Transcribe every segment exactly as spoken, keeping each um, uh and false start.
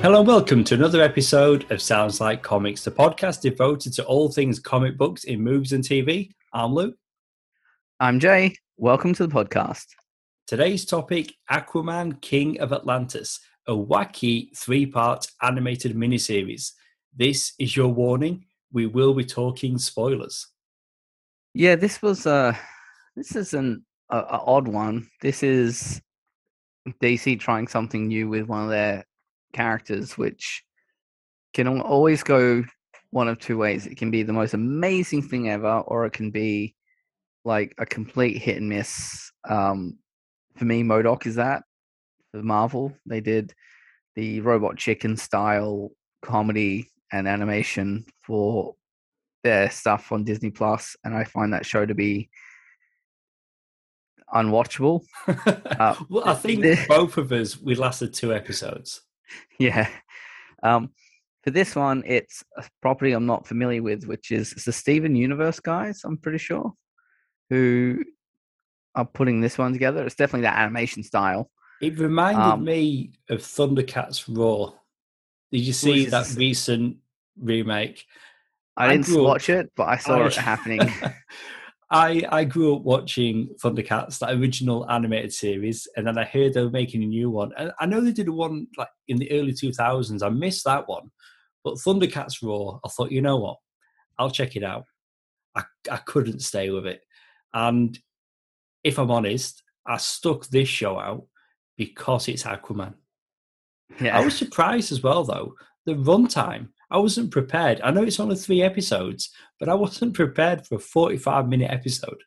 Hello and welcome to another episode of Sounds Like Comics, the podcast devoted to all things comic books in movies and T V. I'm Luke. I'm Jay. Welcome to the podcast. Today's topic, Aquaman King of Atlantis, a wacky three-part animated miniseries. This is your warning. We will be talking spoilers. Yeah, this was uh this is an uh, odd one. This is D C trying something new with one of their characters, which can always go one of two ways. It can be the most amazing thing ever, or it can be like a complete hit and miss. Um, for me, M O D O K is that. For Marvel, they did the Robot Chicken style comedy and animation for their stuff on Disney Plus, and I find that show to be unwatchable. Uh, well, I think this... both of us, we lasted two episodes. Yeah. Um, for this one, it's a property I'm not familiar with, which is it's the Steven Universe guys, I'm pretty sure, who are putting this one together. It's definitely that animation style. It reminded um, me of Thundercats Raw. Did you see that this? recent remake? I, I didn't watch up, it, but I saw I, it happening. I, I grew up watching Thundercats, that original animated series, and then I heard they were making a new one. And I know they did one like in the early two thousands. I missed that one. But Thundercats Raw, I thought, you know what? I'll check it out. I, I couldn't stay with it. And if I'm honest, I stuck this show out because it's Aquaman. Yeah. I was surprised as well, though. The runtime, I wasn't prepared. I know it's only three episodes, but I wasn't prepared for a forty-five minute episode.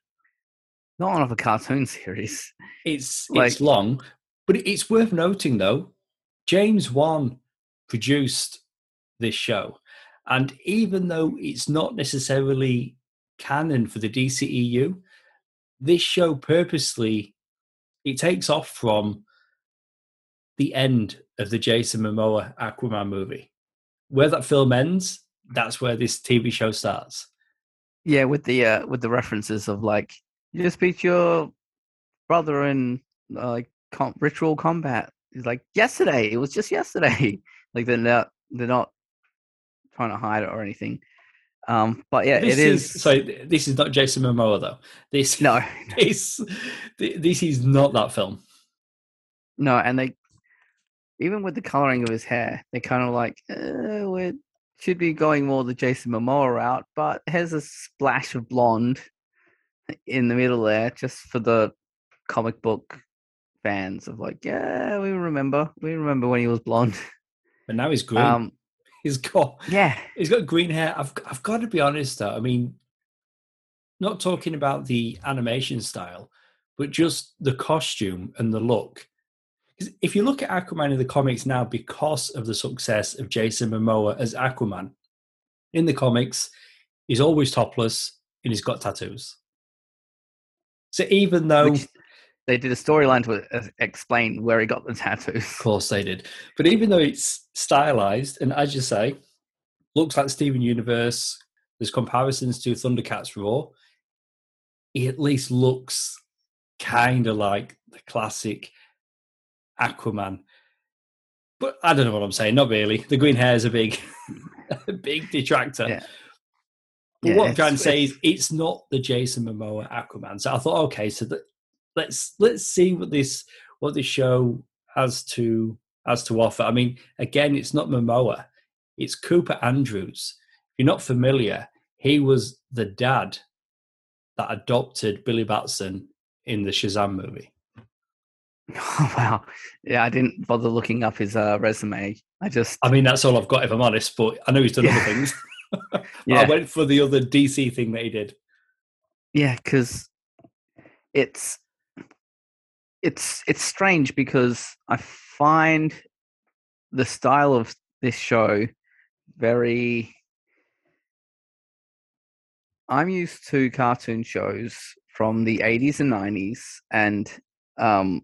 Not one of a cartoon series. It's like, it's long, but it's worth noting, though, James Wan produced this show. And even though it's not necessarily canon for the D C E U, this show purposely, it takes off from the end of the Jason Momoa Aquaman movie. Where that film ends, that's where this T V show starts. Yeah, with the uh, with the references of like, you just beat your brother in like uh, com- ritual combat. It's like yesterday. It was just yesterday. Like they're not they're not trying to hide it or anything. Um, but yeah, this it is, is. So this is not Jason Momoa though. This no, this this is not that film. No, and they. Even with the colouring of his hair, they're kind of like, eh, we should be going more the Jason Momoa route, but here's a splash of blonde in the middle there just for the comic book fans of like, yeah, we remember. We remember when he was blonde. But now he's green. Um, he's got yeah. He's got green hair. I've I've got to be honest, though. I mean, not talking about the animation style, but just the costume and the look. If you look at Aquaman in the comics now, because of the success of Jason Momoa as Aquaman, in the comics, he's always topless and he's got tattoos. So even though... Which they did a storyline to explain where he got the tattoos. Of course they did. But even though it's stylized, and as you say, looks like Steven Universe, there's comparisons to Thundercats Raw, he at least looks kind of like the classic Aquaman, but I don't know what I'm saying. Not really. The green hair is a big, a big detractor. Yeah. But yeah, what I'm trying to say is, it's not the Jason Momoa Aquaman. So I thought, okay, so that, let's let's see what this what this show has to has to offer. I mean, again, it's not Momoa, it's Cooper Andrews. If you're not familiar, he was the dad that adopted Billy Batson in the Shazam movie. Oh, wow. Yeah, I didn't bother looking up his uh, resume. I just... I mean, that's all I've got, if I'm honest, but I know he's done yeah. other things. Yeah. I went for the other D C thing that he did. Yeah, because it's, it's, it's strange because I find the style of this show very... I'm used to cartoon shows from the eighties and nineties, and um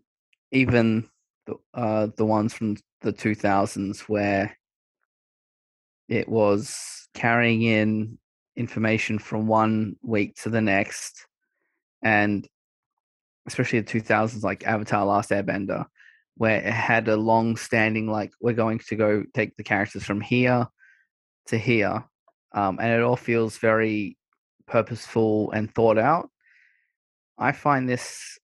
even the, uh, the ones from the two thousands where it was carrying in information from one week to the next, and especially the two thousands like Avatar Last Airbender, where it had a long standing, like, we're going to go take the characters from here to here. Um, and it all feels very purposeful and thought out. I find this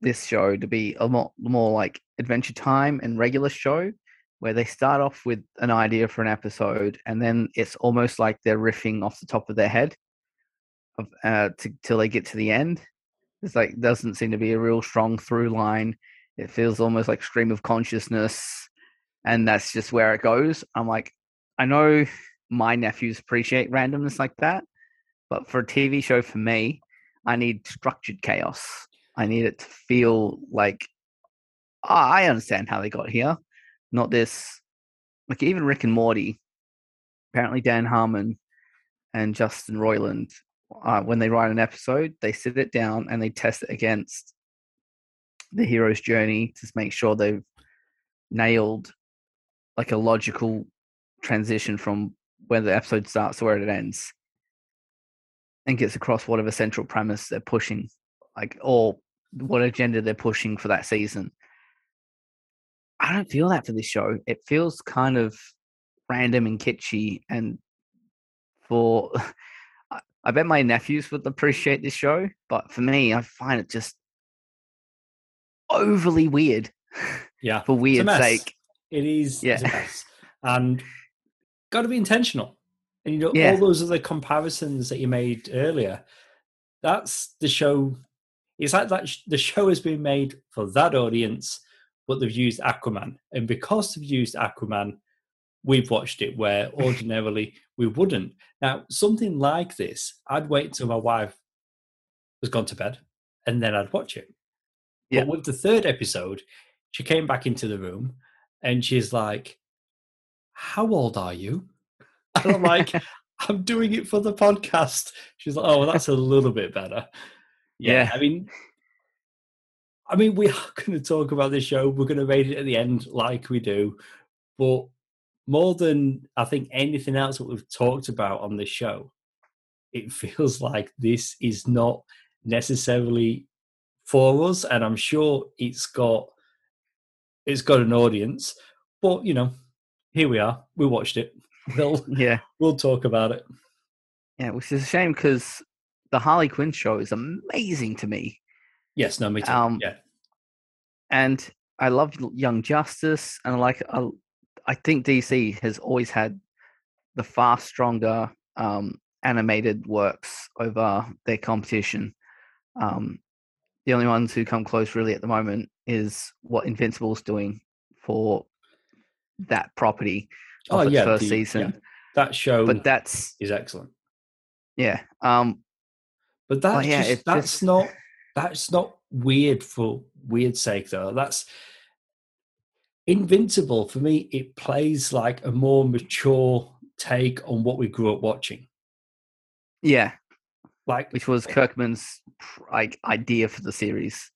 this show to be a more, more like Adventure Time and regular show, where they start off with an idea for an episode, and then it's almost like they're riffing off the top of their head of, uh, to, till they get to the end. It's like, doesn't seem to be a real strong through line. It feels almost like stream of consciousness, and that's just where it goes. I'm like, I know my nephews appreciate randomness like that, but for a T V show, for me, I need structured chaos. I need it to feel like, oh, I understand how they got here. Not this, like, even Rick and Morty, apparently Dan Harmon and Justin Roiland, uh, when they write an episode, they sit it down and they test it against the hero's journey to make sure they've nailed like a logical transition from where the episode starts to where it ends, and gets across whatever central premise they're pushing, like, or what agenda they're pushing for that season. I don't feel that for this show. It feels kind of random and kitschy, and for I bet my nephews would appreciate this show, but for me, I find it just overly weird. Yeah, for weird sake. It is, yeah. It's a mess. And got to be intentional. And you know, yeah. all those other comparisons that you made earlier, that's the show. It's like that sh- the show has been made for that audience, but they've used Aquaman. And because they've used Aquaman, we've watched it where ordinarily we wouldn't. Now, something like this, I'd wait till my wife was gone to bed and then I'd watch it. Yeah. But with the third episode, she came back into the room and she's like, how old are you? And I'm like, I'm doing it for the podcast. She's like, oh, well, that's a little bit better. Yeah, yeah. I mean... I mean, we are going to talk about this show. We're going to rate it at the end like we do. But more than, I think, anything else that we've talked about on this show, it feels like this is not necessarily for us. And I'm sure it's got it's got an audience. But, you know, here we are. We watched it. We'll, yeah. we'll talk about it. Yeah, which is a shame because the Harley Quinn show is amazing to me. Yes, no, me too. Um, yeah, and I love Young Justice, and like I, I think D C has always had the far stronger um, animated works over their competition. Um, the only ones who come close, really, at the moment, is what Invincible's doing for that property. Oh yeah, first the, season yeah. that show, but that's is excellent. Yeah, um, but that's but yeah, just, that's just, not. That's not weird for weird sake, though. That's Invincible. For me, it plays like a more mature take on what we grew up watching. Yeah. Like, which was Kirkman's like idea for the series,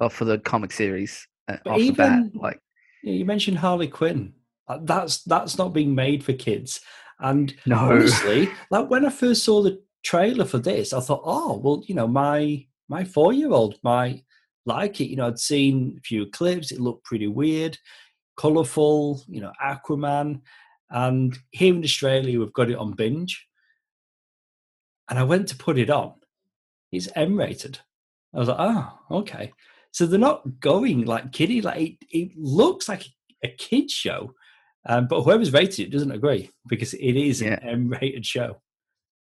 or for the comic series. Off even, the bat. Like, you mentioned Harley Quinn. That's that's not being made for kids. And no. honestly, like when I first saw the trailer for this, I thought, oh, well, you know, my... My four-year-old might like it. You know, I'd seen a few clips. It looked pretty weird, colourful, you know, Aquaman. And here in Australia, we've got it on binge. And I went to put it on. It's M-rated. I was like, oh, okay. So they're not going like kiddie. Like it, it looks like a kid's show. Um, but whoever's rated it doesn't agree because it is yeah. an M-rated show.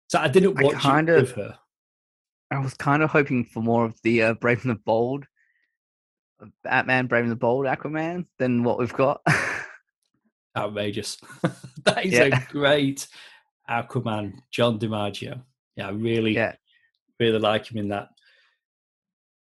So I didn't watch I kind it of- with her. I was kind of hoping for more of the uh, Brave and the Bold, Batman, Brave and the Bold, Aquaman, than what we've got. Outrageous. That is yeah. a great Aquaman, John DiMaggio. Yeah, I really, yeah. really like him in that.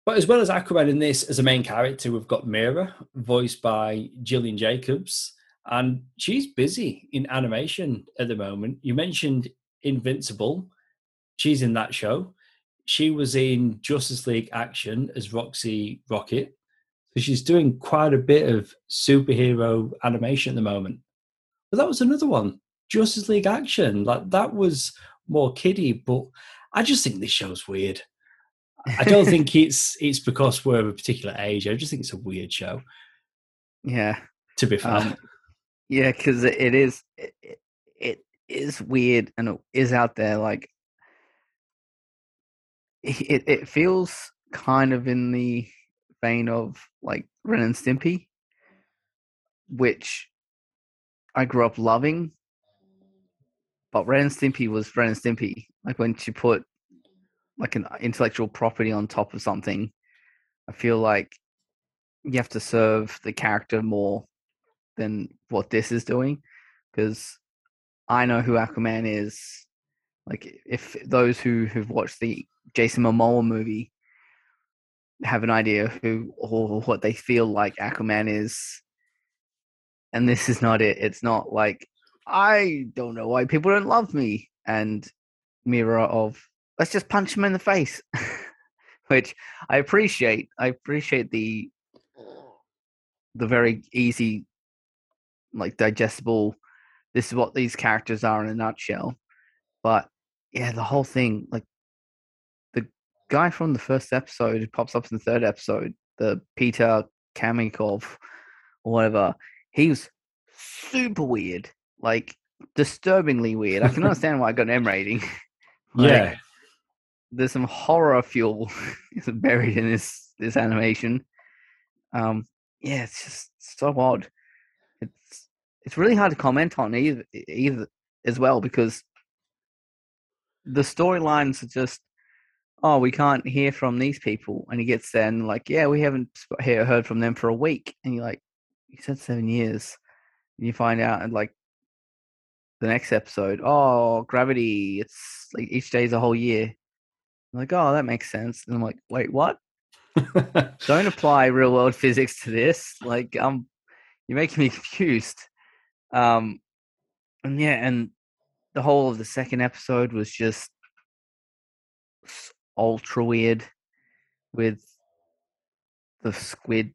But as well as Aquaman in this, as a main character, we've got Mira, voiced by Gillian Jacobs, and she's busy in animation at the moment. You mentioned Invincible. She's in that show. She was in Justice League Action as Roxy Rocket. So she's doing quite a bit of superhero animation at the moment. But that was another one, Justice League Action. Like that was more kiddie, but I just think this show's weird. I don't think it's it's because we're of a particular age. I just think it's a weird show. Yeah. To be fair. Um, yeah, because it is it, it is weird and it is out there. Like it, it feels kind of in the vein of like Ren and Stimpy, which I grew up loving. But Ren and Stimpy was Ren and Stimpy. Like when she put like an intellectual property on top of something, I feel like you have to serve the character more than what this is doing, because I know who Aquaman is. Like if those who have watched the Jason Momoa movie have an idea who or what they feel like Aquaman is, and this is not it. It's not like, I don't know why people don't love me, and Mira of let's just punch him in the face, which I appreciate. I appreciate the the very easy, like digestible. This is what these characters are in a nutshell. But yeah, the whole thing, like the guy from the first episode who pops up in the third episode, the Peter Kamikov or whatever, he was super weird, like disturbingly weird. I can understand why I got an M rating. Like, yeah. There's some horror fuel buried in this, this animation. Um, yeah, it's just so odd. It's it's really hard to comment on either, either as well, because the storylines are just, oh, we can't hear from these people. And he gets there and like, yeah, we haven't heard from them for a week. And you're like, you said seven years. And you find out and like, the next episode, oh, gravity, it's like each day's a whole year. I'm like, oh, that makes sense. And I'm like, wait, what? Don't apply real world physics to this. Like, um, you're making me confused. Um, and yeah, and the whole of the second episode was just ultra weird with the squid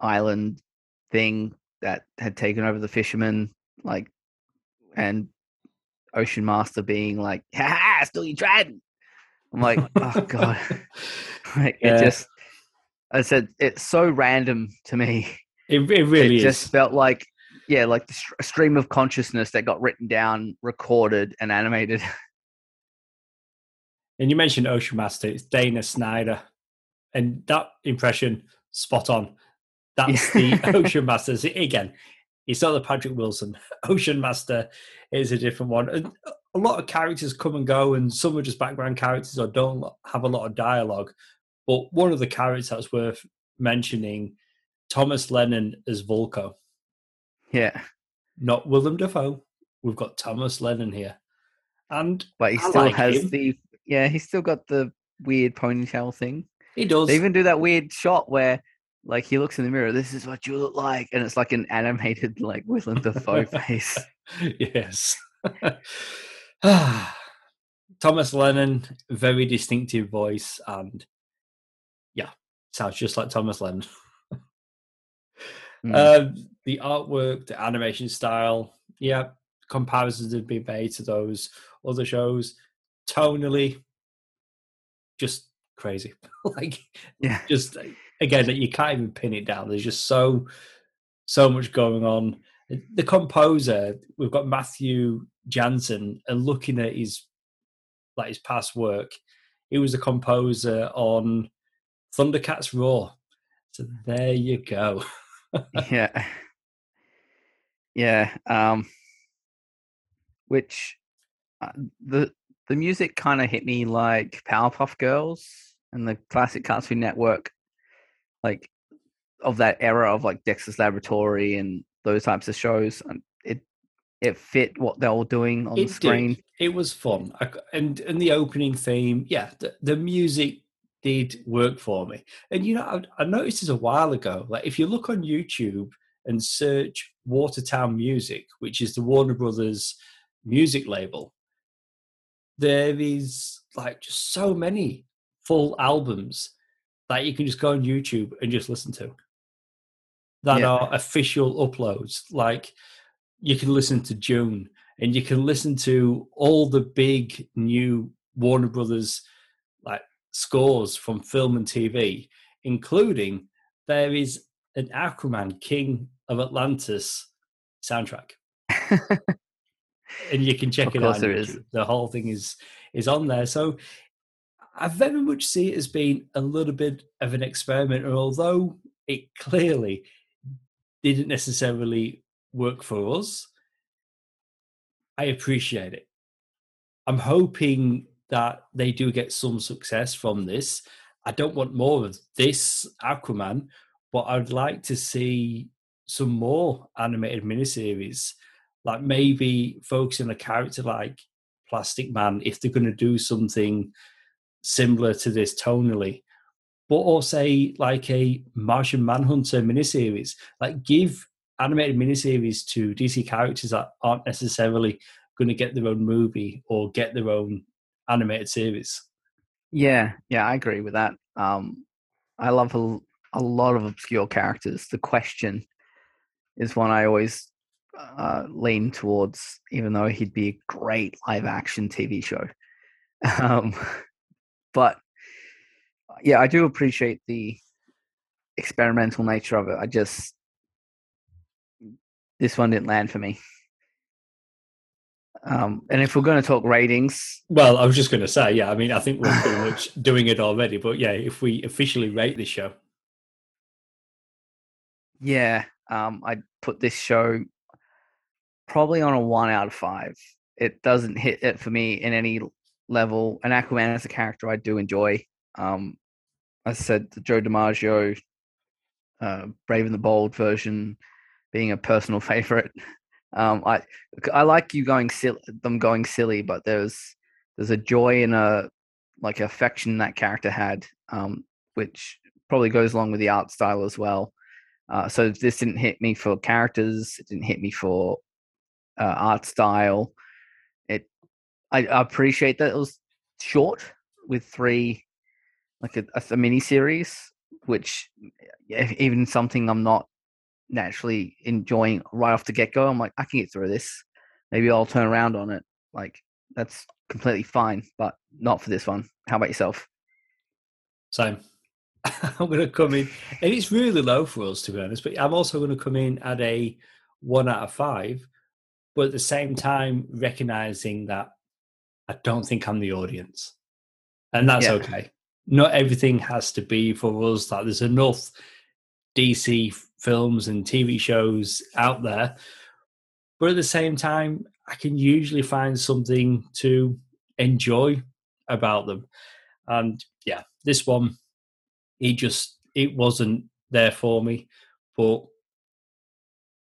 island thing that had taken over the fishermen, like, and Ocean Master being like, ha ha, still you tried. I'm like, oh God. Like, yeah. It just, I said, it's so random to me. It, it really it is. It just felt like, yeah, like the st- stream of consciousness that got written down, recorded, and animated. And you mentioned Ocean Master, it's Dana Snyder. And that impression, spot on. That's yeah. The Ocean Master. Again, it's not the Patrick Wilson. Ocean Master is a different one. And a lot of characters come and go, and some are just background characters or don't have a lot of dialogue. But one of the characters that's worth mentioning, Thomas Lennon as Vulko. Yeah. Not Willem Dafoe. We've got Thomas Lennon here. And but he I still like has him. the yeah, he's still got the weird ponytail thing. He does. They even do that weird shot where like he looks in the mirror, this is what you look like. And it's like an animated, like Willem Dafoe face. Yes. Thomas Lennon, very distinctive voice. And yeah, sounds just like Thomas Lennon. Mm. Uh, the artwork, the animation style. Yeah. Comparisons have been made to those other shows. Tonally, just crazy. Like, yeah. Just... Again, you can't even pin it down. There's just so, so much going on. The composer, we've got Matthew Jansen, and looking at his, like his past work, he was a composer on Thundercats Raw. So there you go. Yeah, yeah. Um, which uh, the the music kind of hit me like Powerpuff Girls and the classic Cartoon Network. Like of that era of like Dexter's Laboratory and those types of shows, and it it fit what they were doing on it the screen. Did. It was fun, I, and and the opening theme, yeah, the, the music did work for me. And you know, I, I noticed this a while ago. Like if you look on YouTube and search Watertown Music, which is the Warner Brothers music label, there is like just so many full albums that you can just go on YouTube and just listen to that yeah. are official uploads. Like you can listen to June and you can listen to all the big new Warner Brothers like scores from film and T V, including there is an Aquaman King of Atlantis soundtrack. And you can check it out. There is. The whole thing is is on there. So I very much see it as being a little bit of an experiment, and although it clearly didn't necessarily work for us, I appreciate it. I'm hoping that they do get some success from this. I don't want more of this Aquaman, but I'd like to see some more animated miniseries, like maybe focusing on a character like Plastic Man, if they're going to do something similar to this tonally, but or say like a Martian Manhunter miniseries. Like give animated miniseries to D C characters that aren't necessarily going to get their own movie or get their own animated series. Yeah, yeah, I agree with that. Um, I love a, a lot of obscure characters. The Question is one I always uh, lean towards, even though he'd be a great live-action T V show. Um, But yeah, I do appreciate the experimental nature of it. I just, this one didn't land for me. Um, and if we're going to talk ratings. Well, I was just going to say, yeah, I mean, I think we're pretty much doing it already. But yeah, if we officially rate this show. Yeah, um, I'd put this show probably on a one out of five. It doesn't hit it for me in any level. And Aquaman as a character I do enjoy. Um, I said the Joe DiMaggio uh, Brave and the Bold version being a personal favorite. Um, I I like you going silly, them going silly, but there's there's a joy and a like affection that character had, um, which probably goes along with the art style as well. Uh, so this didn't hit me for characters. It didn't hit me for uh, art style. I appreciate that it was short with three, like a, a mini series, which even something I'm not naturally enjoying right off the get go. I'm like, I can get through this. Maybe I'll turn around on it. Like that's completely fine, but not for this one. How about yourself? Same. I'm going to come in, and it's really low for us to be honest, but I'm also going to come in at a one out of five, but at the same time, recognizing that I don't think I'm the audience. And that's yeah. okay. Not everything has to be for us. Like, there's enough D C films and T V shows out there. But at the same time, I can usually find something to enjoy about them. And yeah, this one, it just, it wasn't there for me. But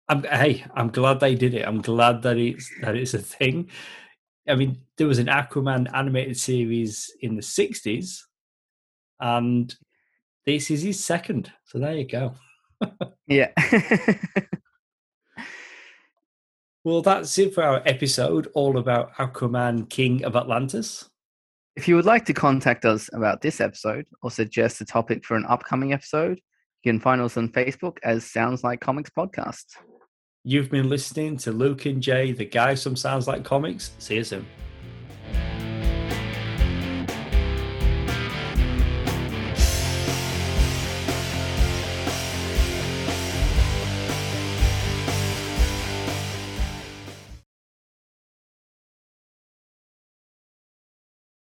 I'm, hey, I'm glad they did it. I'm glad that it's that it's a thing. I mean, there was an Aquaman animated series in the sixties, and this is his second. So there you go. Yeah. Well, that's it for our episode, all about Aquaman King of Atlantis. If you would like to contact us about this episode or suggest a topic for an upcoming episode, you can find us on Facebook as Sounds Like Comics Podcast. You've been listening to Luke and Jay, the guys from Sounds Like Comics. See you soon.